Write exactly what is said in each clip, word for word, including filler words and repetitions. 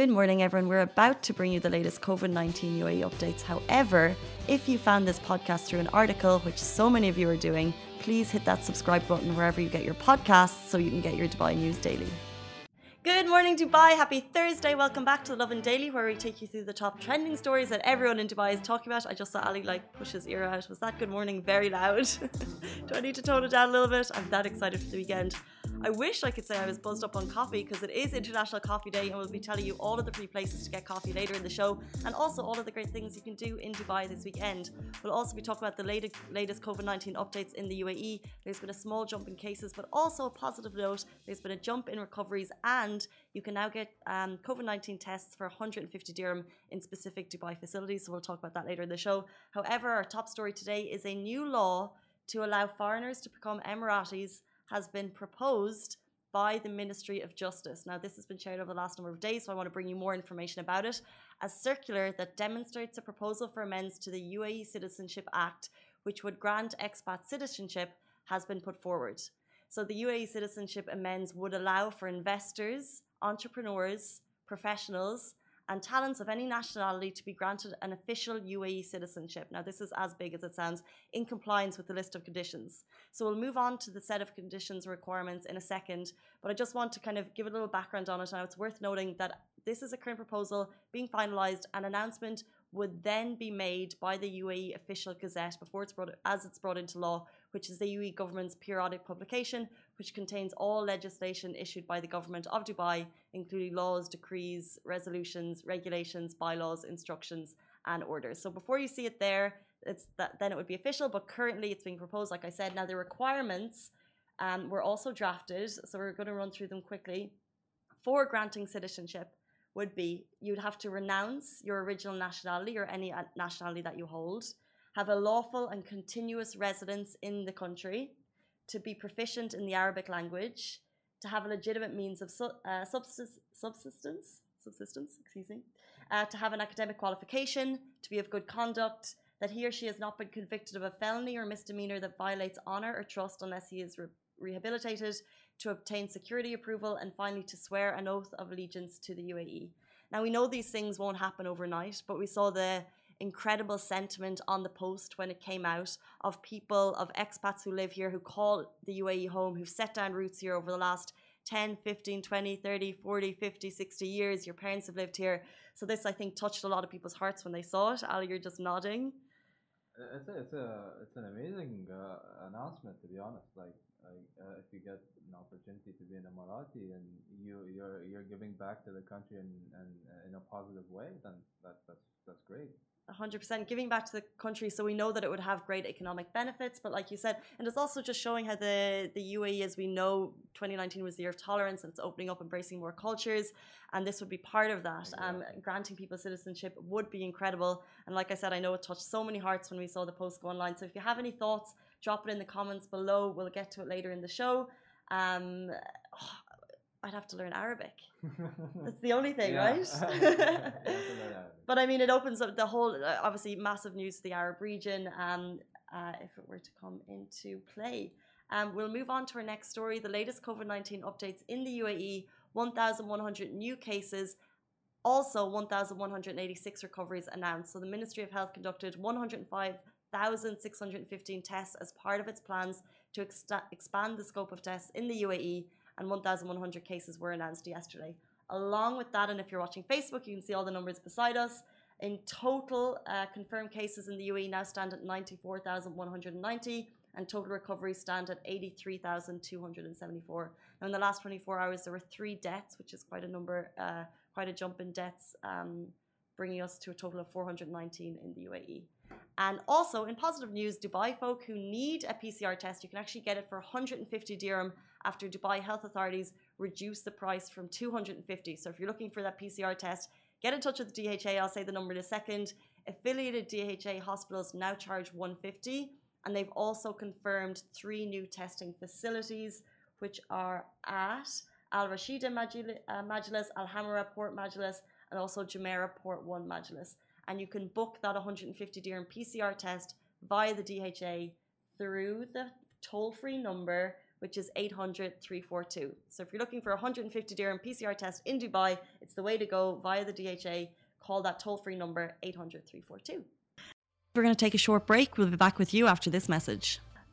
Good morning, everyone. We're about to bring you the latest COVID nineteen U A E updates. However, if you found this podcast through an article, which so many of you are doing, please hit that subscribe button wherever you get your podcasts so you can get your Dubai news daily. Good morning, Dubai. Happy Thursday. Welcome back to the Lovin Daily, where we take you through the top trending stories that everyone in Dubai is talking about. I just saw Ali like push his ear out. Was that good morning very loud? Do I need to tone it down a little bit? I'm that excited for the weekend. I wish I could say I was buzzed up on coffee because it is International Coffee Day, and we'll be telling you all of the free places to get coffee later in the show and also all of the great things you can do in Dubai this weekend. We'll also be talking about the latest, latest COVID nineteen updates in the U A E. There's been a small jump in cases, but also a positive note. There's been a jump in recoveries, and you can now get um, COVID nineteen tests for one hundred fifty dirham in specific Dubai facilities. So we'll talk about that later in the show. However, our top story today is a new law to allow foreigners to become Emiratis has been proposed by the Ministry of Justice. Now, this has been shared over the last number of days, so I want to bring you more information about it. A circular that demonstrates a proposal for amends to the U A E Citizenship Act, which would grant expat citizenship, has been put forward. So the U A E Citizenship Amends would allow for investors, entrepreneurs, professionals, and talents of any nationality to be granted an official U A E citizenship. Now, this is as big as it sounds, in compliance with the list of conditions. So we'll move on to the set of conditions requirements in a second, but I just want to kind of give a little background on it. Now, it's worth noting that this is a current proposal being finalised. An announcement would then be made by the U A E Official Gazette before it's brought, as it's brought into law, which is the U A E government's periodic publication, which contains all legislation issued by the government of Dubai, including laws, decrees, resolutions, regulations, bylaws, instructions, and orders. So before you see it there, it's that, then it would be official, but currently it's being proposed, like I said. Now, the requirements um, were also drafted, so we're going to run through them quickly. For granting citizenship would be you'd have to renounce your original nationality or any nationality that you hold, have a lawful and continuous residence in the country, to be proficient in the Arabic language, to have a legitimate means of su uh, subsist subsistence, subsistence, excuse me, uh, to have an academic qualification, to be of good conduct, that he or she has not been convicted of a felony or misdemeanor that violates honor or trust unless he is re rehabilitated, to obtain security approval, and finally to swear an oath of allegiance to the U A E. Now, we know these things won't happen overnight, but we saw the incredible sentiment on the post when it came out of people, of expats who live here, who call the U A E home, who've set down roots here over the last ten, fifteen, twenty, thirty, forty, fifty, sixty years. Your parents have lived here. So this, I think, touched a lot of people's hearts when they saw it. Ali, you're just nodding. It's a, it's a, it's an amazing uh, announcement, to be honest. Like, uh, if you get an opportunity to be an Emirati and you, you're, you're giving back to the country and, and uh, in a positive way, then that, that's, that's great. one hundred percent giving back to the country, so we know that it would have great economic benefits, but like you said, and it's also just showing how the, the U A E, as we know, twenty nineteen was the year of tolerance, and it's opening up, embracing more cultures, and this would be part of that. Exactly. Um, granting people citizenship would be incredible, and like I said, I know it touched so many hearts when we saw the post go online, so if you have any thoughts, drop it in the comments below. We'll get to it later in the show. Um, oh, I'd have to learn Arabic. That's the only thing, yeah. Right? But I mean, it opens up the whole, uh, obviously, massive news to the Arab region, um, uh, if it were to come into play. Um, we'll move on to our next story, the latest COVID nineteen updates in the U A E, one thousand one hundred new cases, also one thousand one hundred eighty-six recoveries announced. So the Ministry of Health conducted one hundred five thousand six hundred fifteen tests as part of its plans to ex expand the scope of tests in the U A E, and one thousand one hundred cases were announced yesterday. Along with that, and if you're watching Facebook, you can see all the numbers beside us. In total, uh, confirmed cases in the U A E now stand at ninety-four thousand one hundred ninety, and total recoveries stand at eighty-three thousand two hundred seventy-four. Now, in the last twenty-four hours, there were three deaths, which is quite a number, uh, quite a jump in deaths, um, bringing us to a total of four hundred nineteen in the U A E. And also, in positive news, Dubai folk who need a P C R test, you can actually get it for one hundred fifty dirham after Dubai Health Authorities reduced the price from two hundred fifty. So if you're looking for that P C R test, get in touch with the D H A. I'll say the number in a second. Affiliated D H A hospitals now charge one hundred fifty, and they've also confirmed three new testing facilities, which are at Al Rashida Majlis, Al Hamra Port Majlis, and also Jumeirah Port One Majlis. And you can book that one hundred fifty dirham P C R test via the D H A through the toll-free number, which is eight hundred three four two. So if you're looking for a one hundred fifty dirham P C R test in Dubai, it's the way to go via the D H A. Call that toll-free number, eight hundred three four two. We're going to take a short break. We'll be back with you after this message.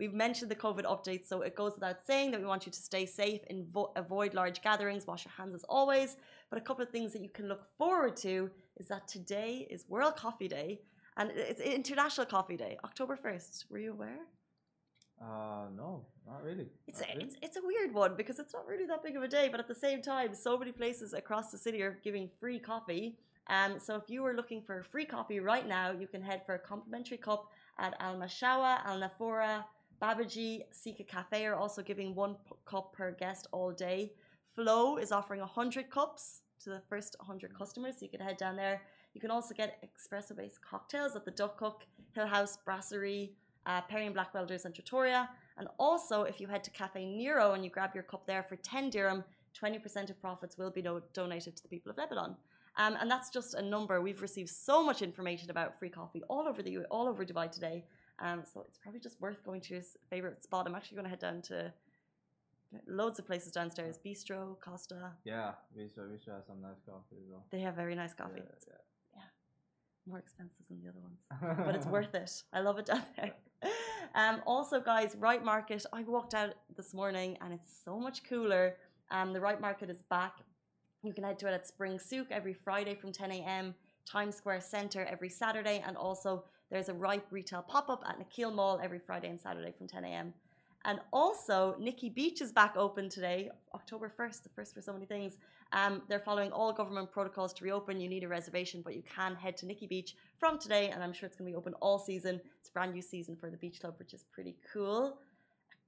We've mentioned the COVID updates, so it goes without saying that we want you to stay safe and avoid large gatherings, wash your hands as always. But a couple of things that you can look forward to is that today is World Coffee Day, and it's International Coffee Day, October first. Were you aware? Uh, no, not really. It's, not a, really. It's, it's a weird one because it's not really that big of a day, but at the same time, so many places across the city are giving free coffee. Um, so if you are looking for free coffee right now, you can head for a complimentary cup at Al-Mashawa, Al-Nafura, Babaji, Sika Cafe are also giving one cup per guest all day. Flo is offering one hundred cups to the first one hundred customers, so you can head down there. You can also get espresso-based cocktails at the Duck Cook, Hill House, Brasserie, uh, Perry and Blackwell's and Tretoria. And also, if you head to Cafe Nero and you grab your cup there for ten dirham, twenty percent of profits will be do donated to the people of Lebanon. Um, and that's just a number. We've received so much information about free coffee all over the all over Dubai today. Um, so it's probably just worth going to your favorite spot. I'm actually going to head down to loads of places downstairs. Bistro, Costa. Yeah, Bistro, Bistro has some nice coffee as well. They have very nice coffee. Yeah, yeah. More expensive than the other ones, but it's worth it. I love it down there. Um, also, guys, Wright Market. I walked out this morning and it's so much cooler. Um, the Wright Market is back. You can head to it at Spring Souk every Friday from ten a m, Times Square Center every Saturday, and also there's a Wright retail pop-up at Nakheel Mall every Friday and Saturday from ten a m And also, Nikki Beach is back open today, October first, the first for so many things. Um, they're following all government protocols to reopen. You need a reservation, but you can head to Nikki Beach from today, and I'm sure it's going to be open all season. It's a brand new season for the beach club, which is pretty cool.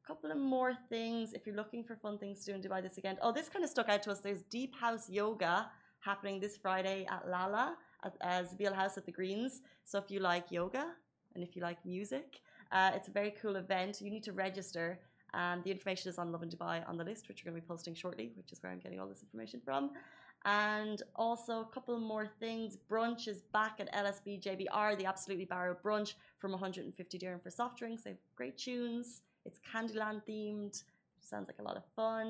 A couple of more things, if you're looking for fun things to do in Dubai this weekend. Oh, this kind of stuck out to us. There's Deep House Yoga happening this Friday at Lala, at uh, Zabil House at the Greens. So if you like yoga, and if you like music... Uh, it's a very cool event. You need to register. Um, the information is on Lovin Dubai on the list, which we're going to be posting shortly, which is where I'm getting all this information from. And also a couple more things. Brunch is back at L S B J B R, the Absolutely Barrow Brunch, from one hundred fifty dirham for soft drinks. They have great tunes. It's Candyland themed. Sounds like a lot of fun.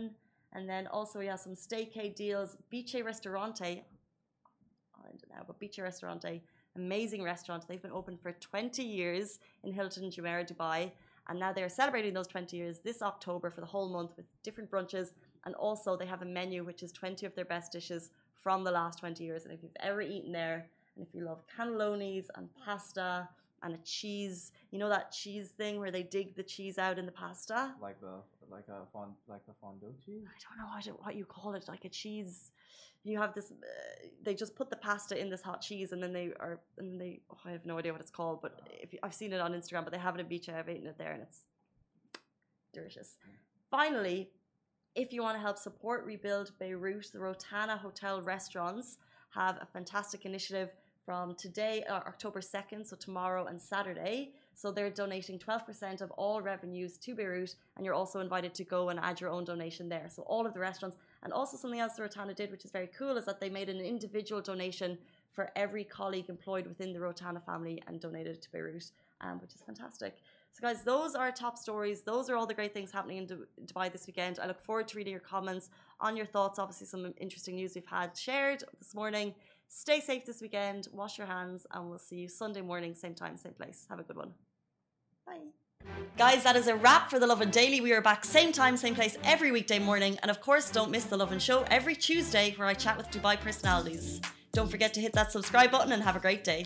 And then also we have some staycay deals. Biche Restaurante. I don't know, but Biche Restaurante. Amazing restaurant. They've been open for twenty years in Hilton, Jumeirah, Dubai, and now they're celebrating those twenty years this October for the whole month with different brunches, and also they have a menu which is twenty of their best dishes from the last twenty years. And if you've ever eaten there, and if you love cannellonis and pasta and a cheese, you know that cheese thing where they dig the cheese out in the pasta, like the like a fond like a fondue cheese. I don't know what, what you call it, like a cheese. You have this. Uh, they just put the pasta in this hot cheese, and then they are, and they. Oh, I have no idea what it's called, but if you, I've seen it on Instagram, but they have it at Beach. I've eaten it there, and it's delicious. Finally, if you want to help support Rebuild Beirut, the Rotana Hotel restaurants have a fantastic initiative from today, or October second, so tomorrow and Saturday. So they're donating twelve percent of all revenues to Beirut, and you're also invited to go and add your own donation there. So all of the restaurants. And also something else the Rotana did, which is very cool, is that they made an individual donation for every colleague employed within the Rotana family and donated to Beirut, um, which is fantastic. So guys, those are our top stories. Those are all the great things happening in Dubai this weekend. I look forward to reading your comments on your thoughts. Obviously, some interesting news we've had shared this morning. Stay safe this weekend, wash your hands, and we'll see you Sunday morning, same time, same place. Have a good one. Bye. Guys, that is a wrap for the Lovin Daily. We are back same time, same place every weekday morning. And of course, don't miss the Lovin Show every Tuesday where I chat with Dubai personalities. Don't forget to hit that subscribe button and have a great day.